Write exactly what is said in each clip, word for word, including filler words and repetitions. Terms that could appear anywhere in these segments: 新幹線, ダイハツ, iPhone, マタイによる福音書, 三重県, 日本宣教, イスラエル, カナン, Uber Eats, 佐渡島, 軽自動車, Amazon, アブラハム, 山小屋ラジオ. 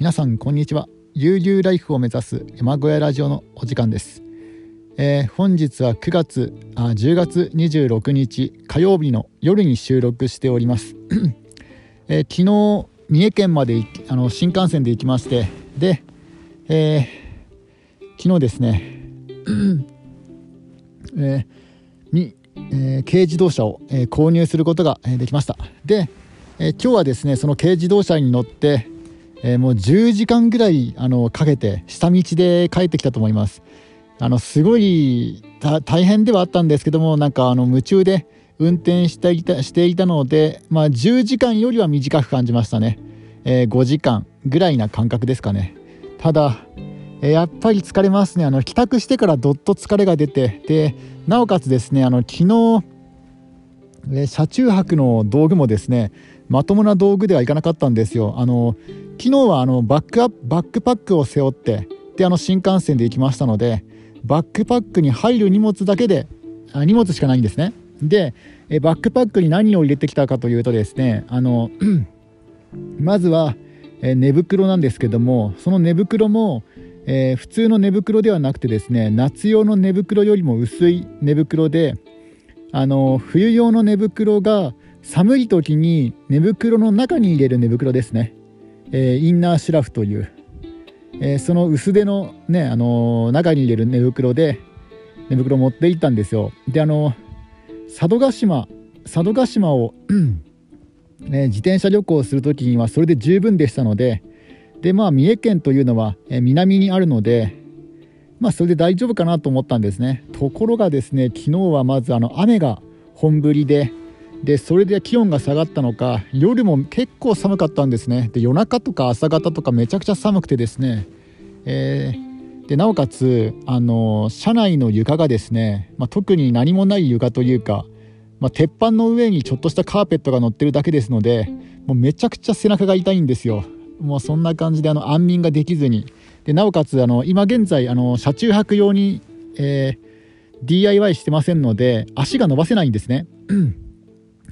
皆さんこんにちは。悠々ライフを目指す山小屋ラジオのお時間です。えー、本日はくがつあじゅうがつにじゅうろくにち火曜日の夜に収録しております、えー、昨日三重県まであの新幹線で行きまして、で、えー、昨日ですね、えーにえー、軽自動車を、えー、購入することが、えー、できました。で、えー、今日はですねその軽自動車に乗って、えー、もうじゅうじかんぐらいあのかけて下道で帰ってきたと思います。あのすごい大変ではあったんですけども、なんかあの夢中で運転していた、していたので、まあ、じゅうじかんよりは短く感じましたね。えー、ごじかんぐらいな感覚ですかね。ただ、えー、やっぱり疲れますね。あの帰宅してからどっと疲れが出て、でなおかつですねあの昨日、えー、車中泊の道具もですねまともな道具ではいかなかったんですよ。あの昨日はあのバックアップバックパックを背負って、であの新幹線で行きましたので、バックパックに入る荷物だけであ荷物しかないんですね。でえバックパックに何を入れてきたかというとですね、あのまずはえ寝袋なんですけども、その寝袋も、えー、普通の寝袋ではなくてですね、夏用の寝袋よりも薄い寝袋で、あの冬用の寝袋が寒い時に寝袋の中に入れる寝袋ですね。えー、インナーシュラフという、えー、その薄手の、ねあのー、中に入れる寝袋で寝袋を持っていったんですよ。であのー佐渡島、佐渡島を、ね、自転車旅行をするときにはそれで十分でしたので、で、まあ、三重県というのはえ南にあるので、まあ、それで大丈夫かなと思ったんですね。ところがですね、昨日はまずあの雨が本降りで、でそれで気温が下がったのか夜も結構寒かったんですね。で夜中とか朝方とかめちゃくちゃ寒くてですね、えーでなおかつあの車内の床がですね、まあ、特に何もない床というか、まあ、鉄板の上にちょっとしたカーペットが乗ってるだけですので、もうめちゃくちゃ背中が痛いんですよ。もうそんな感じであの安眠ができずに、でなおかつあの今現在あの車中泊用に、えー、ディーアイワイ してませんので足が伸ばせないんですね、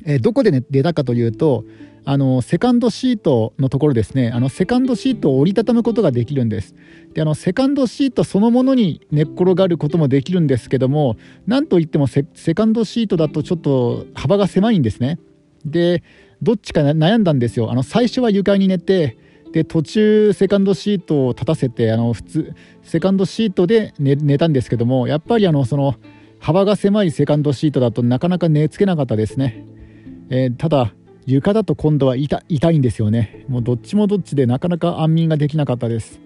えー、どこで寝たかというとあのセカンドシートのところですね。あのセカンドシートを折りたたむことができるんです。であのセカンドシートそのものに寝っ転がることもできるんですけども、なんといっても セ, セカンドシートだとちょっと幅が狭いんですね。でどっちか悩んだんですよ。あの最初は床に寝て、で途中セカンドシートを立たせてあの普通セカンドシートで 寝, 寝たんですけども、やっぱりあのその幅が狭いセカンドシートだとなかなか寝つけなかったですね。えー、ただ床だと今度は 痛, 痛いんですよね。もうどっちもどっちでなかなか安眠ができなかったです。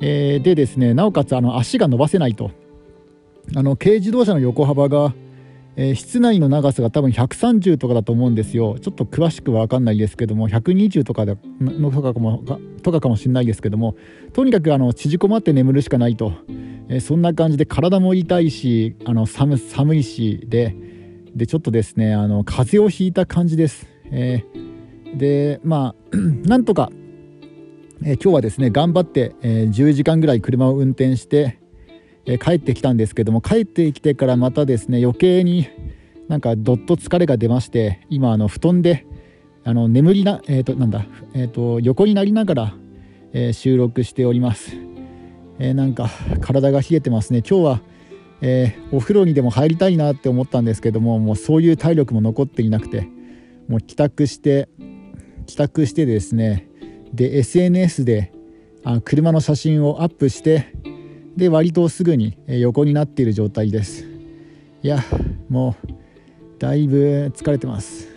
えー、でですねなおかつあの足が伸ばせないと、あの軽自動車の横幅が、えー、室内の長さが多分ひゃくさんじゅうとかだと思うんですよ。ちょっと詳しくは分かんないですけども、ひゃくにじゅうとかでのとかかもとかかもしれないですけども、とにかくあの縮こまって眠るしかないと、えー、そんな感じで体も痛いしあの 寒, 寒いし で, でちょっとですねあの風邪をひいた感じです。えー、でまあなんとか、えー、今日はですね頑張って、えー、じゅうじかんぐらい車を運転して、えー、帰ってきたんですけども、帰ってきてからまたですね余計になんかどっと疲れが出まして、今あの布団であの眠りな、えーとなんだえーと横になりながら、えー、収録しております。えー、なんか体が冷えてますね。今日は、えー、お風呂にでも入りたいなって思ったんですけども、もうそういう体力も残っていなくて、もう帰宅して帰宅してですね、で エスエヌエス であの車の写真をアップして、で割とすぐに横になっている状態です。いやもうだいぶ疲れてます。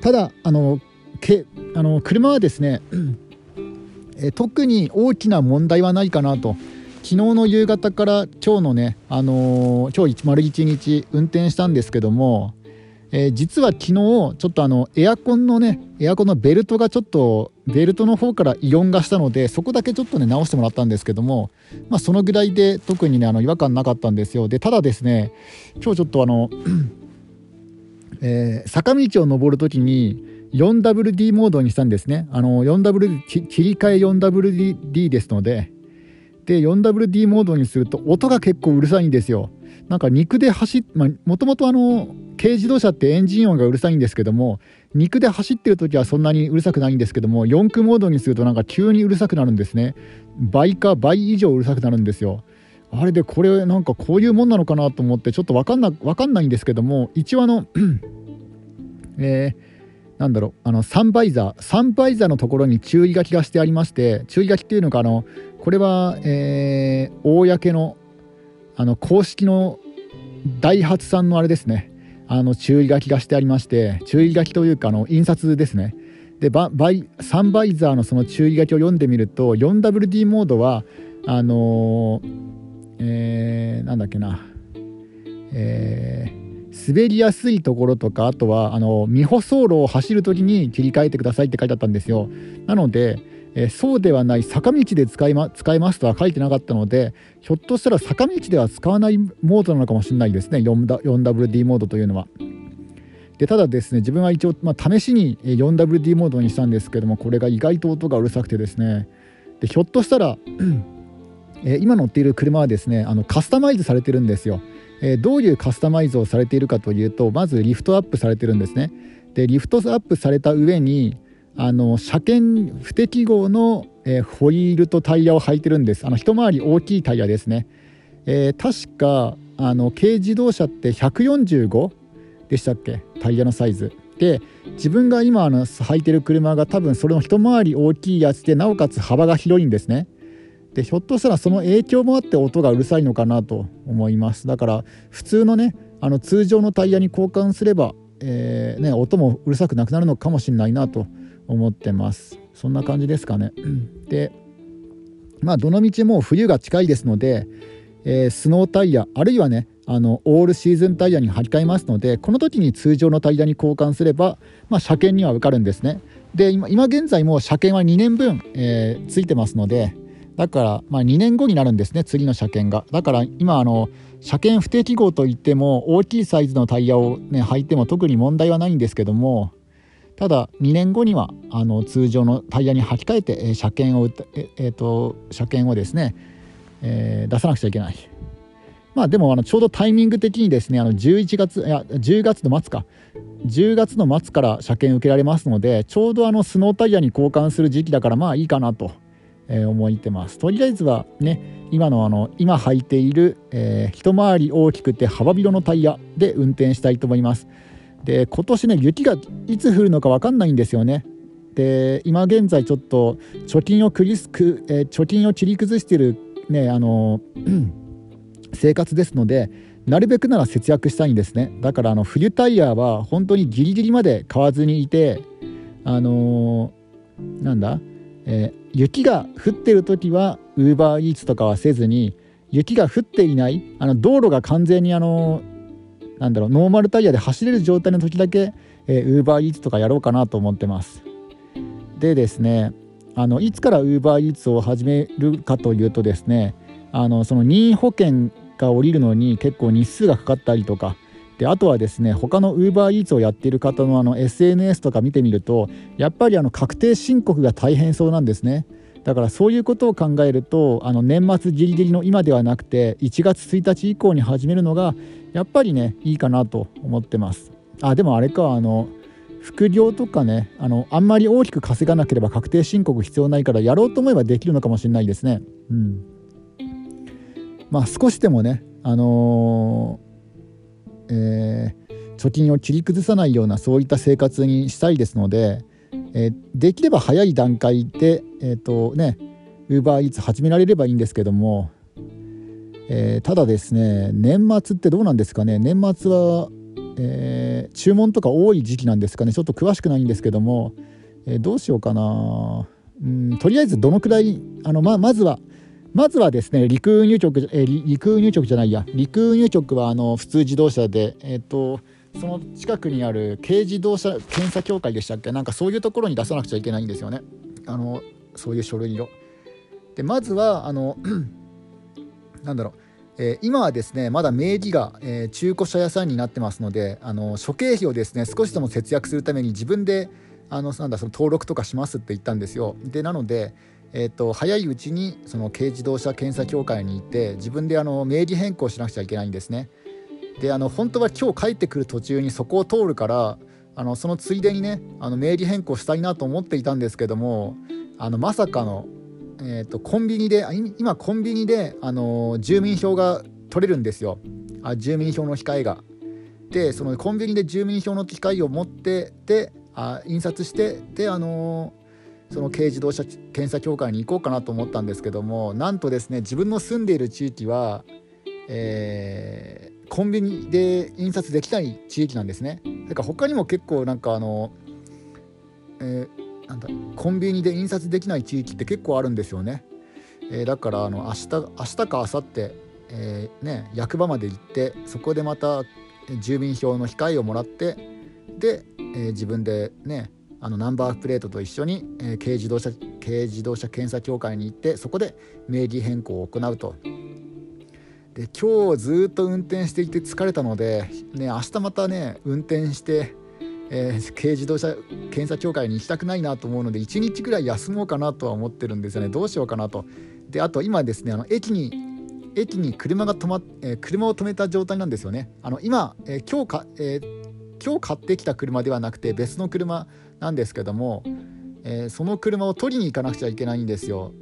ただあのけあの車はですねえ特に大きな問題はないかなと、昨日の夕方から今日のね、あのー、今日丸いちにち運転したんですけども、えー、実は昨日ちょっとあのエアコンのねエアコンのベルトがちょっとベルトの方から異音がしたので、そこだけちょっとね直してもらったんですけども、まあそのぐらいで特にねあの違和感なかったんですよ。でただですね今日ちょっとあの、えー、坂道を登るときに よんダブリューディー モードにしたんですね。あの よんダブリューディー 切り替え よんダブリューディー ですので、で よんダブリューディー モードにすると音が結構うるさいんですよ。なんか肉で走っ、まあ、もともとあの軽自動車ってエンジン音がうるさいんですけども、に区で走ってる時はそんなにうるさくないんですけども、よん区モードにするとなんか急にうるさくなるんですね。倍か倍以上うるさくなるんですよ。あれでこれなんかこういうもんなのかなと思ってちょっと分かんな、分かんないんですけども、一応あの、えー、なんだろう、あのサンバイザーサンバイザーのところに注意書きがしてありまして、注意書きっていうのか、あのこれは、えー、公のあの公式のダイハツさんのあれですね、あの注意書きがしてありまして、注意書きというかあの印刷ですね。でバイサンバイザーのその注意書きを読んでみると よんダブリューディー モードはあのー、えー、なんだっけな、えー滑りやすいところとか、あとはあの未舗走路を走るときに切り替えてくださいって書いてあったんですよ。なのでえそうではない坂道で使い、ま、使えますとは書いてなかったので、ひょっとしたら坂道では使わないモードなのかもしれないですね、 よんダブリューディー モードというのは。でただですね、自分は一応、まあ、試しに よんダブリューディー モードにしたんですけども、これが意外と音がうるさくてですね、でひょっとしたらえ今乗っている車はですね、あのカスタマイズされてるんですよ。えー、どういうカスタマイズをされているかというと、まずリフトアップされてるんですね。でリフトアップされた上にあの車検不適合の、えー、ホイールとタイヤを履いてるんです。あの一回り大きいタイヤですね。えー、確かあの軽自動車ってひゃくよんじゅうごでしたっけ、タイヤのサイズで、自分が今あの履いてる車が多分それの一回り大きいやつで、なおかつ幅が広いんですね。でひょっとしたらその影響もあって音がうるさいのかなと思います。だから普通のね、あの通常のタイヤに交換すれば、えーね、音もうるさくなくなるのかもしれないなと思ってます。そんな感じですかね。でまあどの道もう冬が近いですので、えー、スノータイヤあるいはね、あのオールシーズンタイヤに張り替えますので、この時に通常のタイヤに交換すれば、まあ、車検には受かるんですね。で 今, 今現在もう車検はにねんぶん、えー、ついてますので、だから、まあ、にねんごになるんですね、次の車検が。だから今あの車検不適合といっても大きいサイズのタイヤを、ね、履いても特に問題はないんですけども、ただにねんごにはあの通常のタイヤに履き替えて、えー、車検を、ええー、と車検をですね、えー、出さなくちゃいけない。まあでもあのちょうどタイミング的にですね、あのじゅういちがつ、いやじゅうがつの末か、じゅうがつの末から車検受けられますので、ちょうどあのスノータイヤに交換する時期だから、まあいいかなと。えー、思ってます。とりあえずはね、今のあの今履いている、えー、一回り大きくて幅広のタイヤで運転したいと思います。で今年ね、雪がいつ降るのか分かんないんですよね。で今現在ちょっと貯金をくりすく、えー、貯金を切り崩しているね、あの生活ですので、なるべくなら節約したいんですね。だからあの冬タイヤは本当にギリギリまで買わずにいて、あのー、なんだ。えー、雪が降ってるときは Uber Eats とかはせずに、雪が降っていないあの道路が完全にあのなんだろうノーマルタイヤで走れる状態の時だけ、えー、Uber Eats とかやろうかなと思ってます。でですね、あのいつから Uber Eats を始めるかというとですね、あのその任意保険が降りるのに結構日数がかかったりとかで、あとはですね、他の Uber Eats をやっている方のあの エスエヌエス とか見てみると、やっぱりあの確定申告が大変そうなんですね。だからそういうことを考えると、あの年末ギリギリの今ではなくていちがつついたち以降に始めるのがやっぱりね、いいかなと思ってます。あ、でもあれか、あの副業とかね、あのあんまり大きく稼がなければ確定申告必要ないから、やろうと思えばできるのかもしれないですね。うん、まあ少しでもね、あのーえー、貯金を切り崩さないようなそういった生活にしたいですので、えー、できれば早い段階で、えーとね、Uber Eats 始められればいいんですけども、えー、ただですね、年末ってどうなんですかね。年末は、えー、注文とか多い時期なんですかね。ちょっと詳しくないんですけども、えー、どうしようかな。うん、とりあえずどのくらいあの、ま、まずはまずはですね、陸運輸局、えー、陸運輸局じゃないや、陸運輸局はあの普通自動車で、えーと、その近くにある軽自動車検査協会でしたっけ、なんかそういうところに出さなくちゃいけないんですよね、あのそういう書類を。でまずはあのなんだろう、えー、今はですねまだ名義が、えー、中古車屋さんになってますので、あの諸経費をですね少しでも節約するために自分であのなんだその登録とかしますって言ったんですよ。でなのでえー、と早いうちにその軽自動車検査協会に行って自分であの名義変更しなくちゃいけないんですね。であの本当は今日帰ってくる途中にそこを通るからあのそのついでにねあの名義変更したいなと思っていたんですけどもあのまさかの、えー、とコンビニで今コンビニであの住民票が取れるんですよ。あ住民票の控えがでそのコンビニで住民票の控えを持ってであ印刷してであのーその軽自動車検査協会に行こうかなと思ったんですけどもなんとですね自分の住んでいる地域は、えー、コンビニで印刷できない地域なんですね。だから他にも結構なんかあの、えー、なんだコンビニで印刷できない地域って結構あるんですよね、えー、だからあの明日、明日か明後日、えーね、役場まで行ってそこでまた住民票の控えをもらってで、えー、自分でねあのナンバープレートと一緒に、えー、軽自動車、軽自動車検査協会に行ってそこで名義変更を行うと。で今日ずっと運転していて疲れたので、ね、明日またね運転して、えー、軽自動車検査協会に行きたくないなと思うのでいちにちぐらい休もうかなとは思ってるんですよね。どうしようかなと。であと今ですねあの駅に駅に車が止まっ、えー、車を止めた状態なんですよね。あの今、えー、今日か、えー今日買ってきた車ではなくて別の車なんですけども、えー、その車を取りに行かなくちゃいけないんですよ。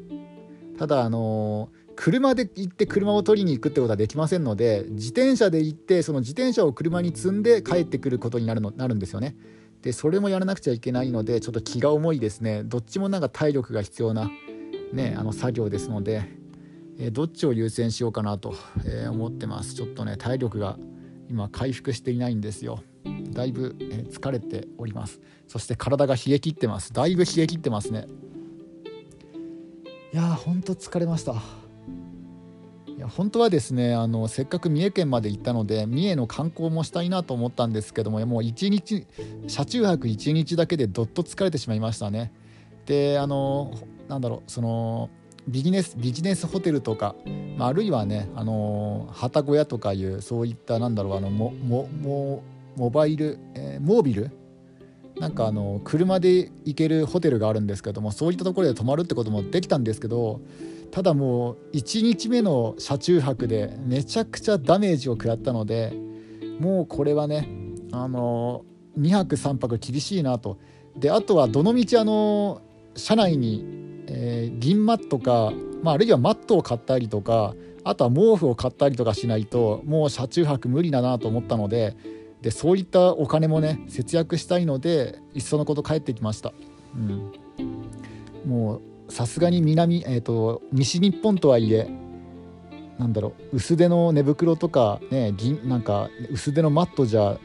ただあのー、車で行って車を取りに行くってことはできませんので自転車で行ってその自転車を車に積んで帰ってくることになるの、なるんですよね。でそれもやらなくちゃいけないのでちょっと気が重いですね。どっちもなんか体力が必要な、ね、あの作業ですので、えー、どっちを優先しようかなと、えー、思ってます。ちょっとね体力が今回復していないんですよ。だいぶ疲れております。そして体が冷え切ってます。だいぶ冷え切ってますね。いやーほんと疲れました。いや本当はですねあのせっかく三重県まで行ったので三重の観光もしたいなと思ったんですけどももう一日車中泊一日だけでどっと疲れてしまいましたね。であのなんだろうそのビジネス、ビジネスホテルとか、まあ、あるいはねあの旗小屋とかいうそういったなんだろうあのもももモバイル、えー、モービルなんかあの車で行けるホテルがあるんですけどもそういったところで泊まるってこともできたんですけどただもういちにちめの車中泊でめちゃくちゃダメージを食らったのでもうこれはねあのにはくさんぱく厳しいなと。であとはどの道あの車内に、えー、銀マットか、まあ、あるいはマットを買ったりとかあとは毛布を買ったりとかしないともう車中泊無理だなと思ったのででそういったお金もね節約したいのでいっそのこと帰ってきました、うん、もうさすがに南、えーと、西日本とはいえなんだろう薄手の寝袋とか、ね、銀なんか薄手のマットじゃ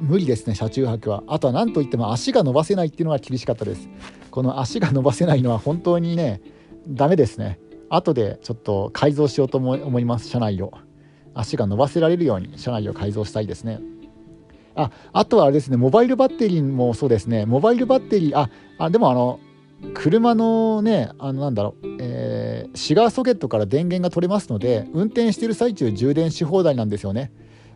無理ですね車中泊は。あとはなんといっても足が伸ばせないっていうのが厳しかったです。この足が伸ばせないのは本当にねダメですね。後でちょっと改造しようと思います。車内を足が伸ばせられるように車内を改造したいですね。あ, あとはあれですねモバイルバッテリーもそうですねモバイルバッテリーああでもあの車のねあのなんだろう、えー、シガーソケットから電源が取れますので運転している最中充電し放題なんですよね。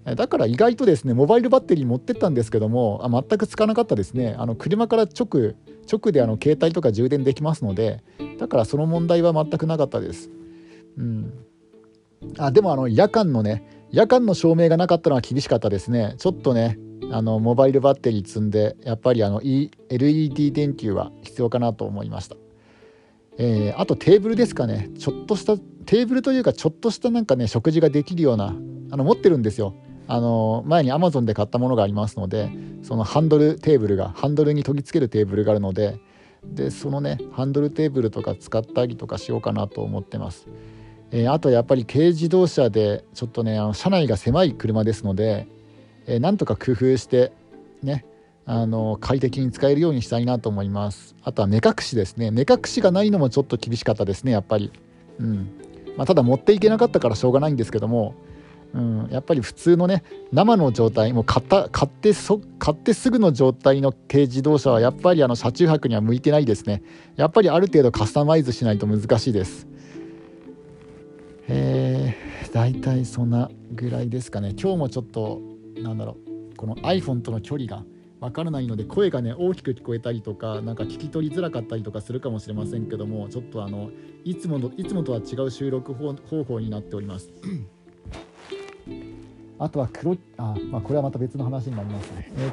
だから意外とですねモバイルバッテリー持ってったんですけどもあ全くつかなかったですね。あの車から直直であの携帯とか充電できますのでだからその問題は全くなかったです、うん、あでもあの夜間のね夜間の照明がなかったのは厳しかったですね。ちょっとねあのモバイルバッテリー積んでやっぱりあの エルイーディー 電球は必要かなと思いました、えー、あとテーブルですかね。ちょっとしたテーブルというかちょっとしたなんかね食事ができるようなあの持ってるんですよ。あの前に Amazon で買ったものがありますのでそのハンドルテーブルがハンドルに取り付けるテーブルがあるのででそのねハンドルテーブルとか使ったりとかしようかなと思ってます。えー、あとやっぱり軽自動車でちょっとねあの車内が狭い車ですのでえー、なんとか工夫してねあの快適に使えるようにしたいなと思います。あとは目隠しですね。目隠しがないのもちょっと厳しかったですねやっぱり、うんまあ、ただ持っていけなかったからしょうがないんですけども、うん、やっぱり普通のね生の状態もう買った、買ってそ、買ってすぐの状態の軽自動車はやっぱりあの車中泊には向いてないですね。やっぱりある程度カスタマイズしないと難しいです。えー、だいたいそんなぐらいですかね。今日もちょっとなんだろうこの iPhone との距離が分からないので声がね大きく聞こえたりとかなんか聞き取りづらかったりとかするかもしれませんけどもちょっとあのいつものいつもとは違う収録方法になっておりますあとは黒い、あ、まあ、これはまた別の話になりますね。えっ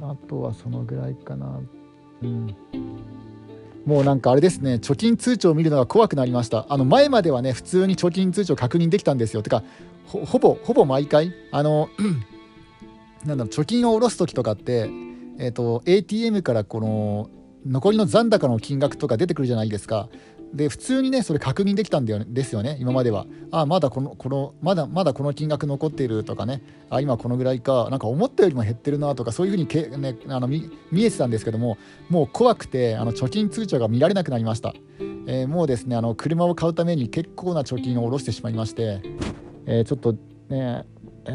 と、あとはそのぐらいかな。うん。もうなんかあれですね、貯金通帳を見るのが怖くなりました。あの前まではね、普通に貯金通帳確認できたんですよ。てか、ほ, ほぼ、ほぼ毎回、あの、なんだろう、貯金を下ろすときとかって、えっと、エーティーエム からこの、残りの残高の金額とか出てくるじゃないですか。で普通にねそれ確認できたんだよねですよね。今まではあまだこのこのまだまだこの金額残っているとかね、あ今このぐらいか、なんか思ったよりも減ってるなとか、そういうふうにけ、ね、あの 見, 見えてたんですけども、もう怖くてあの貯金通帳が見られなくなりました、えー、もうですねあの車を買うために結構な貯金を下ろしてしまいまして、えー、ちょっとね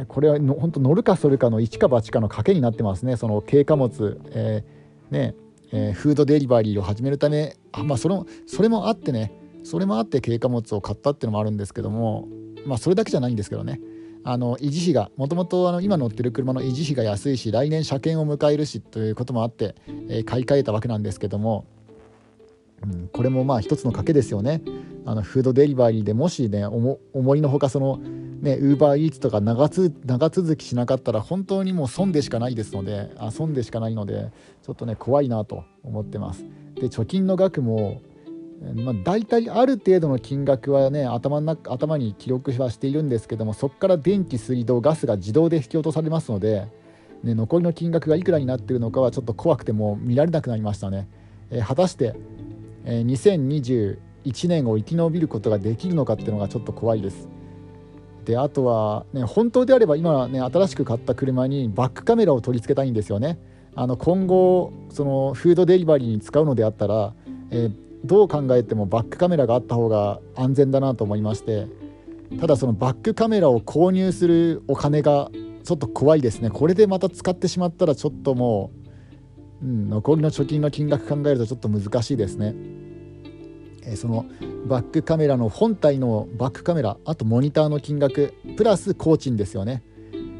これはの本当乗るかそれかの一か八かの賭けになってますね。その軽貨物、えー、ねえー、フードデリバリーを始めるため、あ、まあ、そのそれもあってねそれもあって軽貨物を買ったっていうのもあるんですけども、まあ、それだけじゃないんですけどね、あの維持費がもともと今乗ってる車の維持費が安いし、来年車検を迎えるしということもあって、えー、買い替えたわけなんですけども、うん、これもまあ一つの賭けですよね。あのフードデリバリーでもしね思いのほかそのね、Uber Eats とか長つ長続きしなかったら本当にもう損でしかないですので、あ損でしかないので、ちょっとね怖いなと思ってます。で貯金の額も、まあ、大体ある程度の金額はね頭の中頭に記録はしているんですけども、そこから電気水道ガスが自動で引き落とされますので、ね、残りの金額がいくらになっているのかはちょっと怖くてもう見られなくなりましたね。えー、果たして、えー、にせんにじゅういちねんを生き延びることができるのかっていうのがちょっと怖いです。であとは、ね、本当であれば今、ね、新しく買った車にバックカメラを取り付けたいんですよね。あの今後そのフードデリバリーに使うのであったら、えー、どう考えてもバックカメラがあった方が安全だなと思いまして、ただそのバックカメラを購入するお金がちょっと怖いですね。これでまた使ってしまったらちょっともう、うん、残りの貯金の金額考えるとちょっと難しいですね。そのバックカメラの本体のバックカメラ、あとモニターの金額プラス工賃ですよね、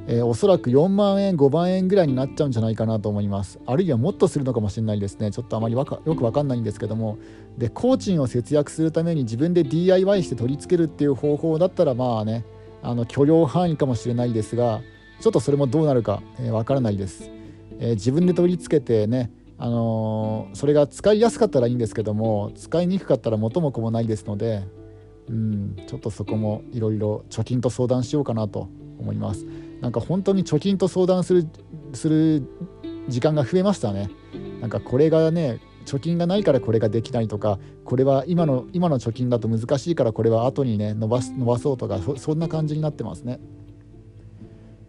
えー、おそらくよんまんえんごまんえんぐらいになっちゃうんじゃないかなと思います。あるいはもっとするのかもしれないですね。ちょっとあまりわかよくわかんないんですけども、で工賃を節約するために自分で ディーアイワイ して取り付けるっていう方法だったらまあねあの許容範囲かもしれないですが、ちょっとそれもどうなるかわ、えー、からないです、えー、自分で取り付けてね、あのー、それが使いやすかったらいいんですけども、使いにくかったら元も子もないですので、うん、ちょっとそこもいろいろ貯金と相談しようかなと思います。なんか本当に貯金と相談する、する時間が増えましたね。なんかこれがね貯金がないからこれができないとか、これは今の、今の貯金だと難しいからこれは後にね伸ばす、伸ばそうとか そ, そんな感じになってますね。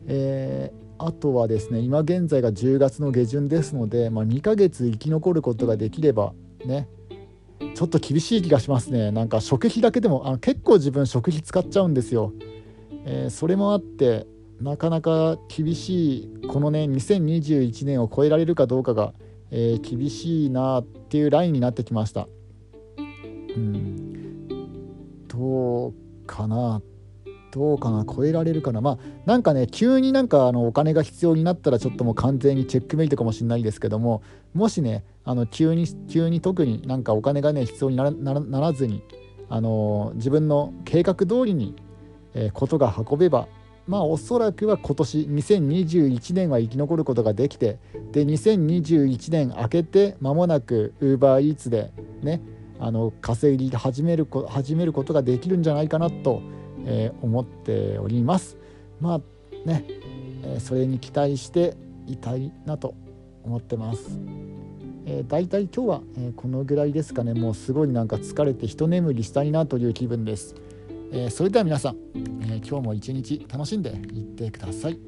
えーあとはですね、今現在がじゅうがつの下旬ですので、まあ、にかげつ生き残ることができればね、ちょっと厳しい気がしますね。なんか食費だけでもあの結構自分食費使っちゃうんですよ、えー、それもあってなかなか厳しいこのねにせんにじゅういちねんを超えられるかどうかが、えー、厳しいなっていうラインになってきました。うんどうかなどうかな超えられるかな、まあなんかね急になんかあのお金が必要になったらちょっともう完全にチェックメイトかもしれないですけども、もしねあの急に急に特になんかお金がね必要になら、なら、ならずにあの自分の計画通りに、えー、ことが運べば、まあおそらくは今年にせんにじゅういちねんは生き残ることができて、でにせんにじゅういちねん明けて間もなく Uber Eats でねあの稼ぎ始める始めることができるんじゃないかなと。えー、思っております。まあね、えー、それに期待していたいなと思ってます、えー、だいたい今日は、えー、このぐらいですかね。もうすごいなんか疲れて一眠りしたいなという気分です、えー、それでは皆さん、えー、今日も一日楽しんでいってください。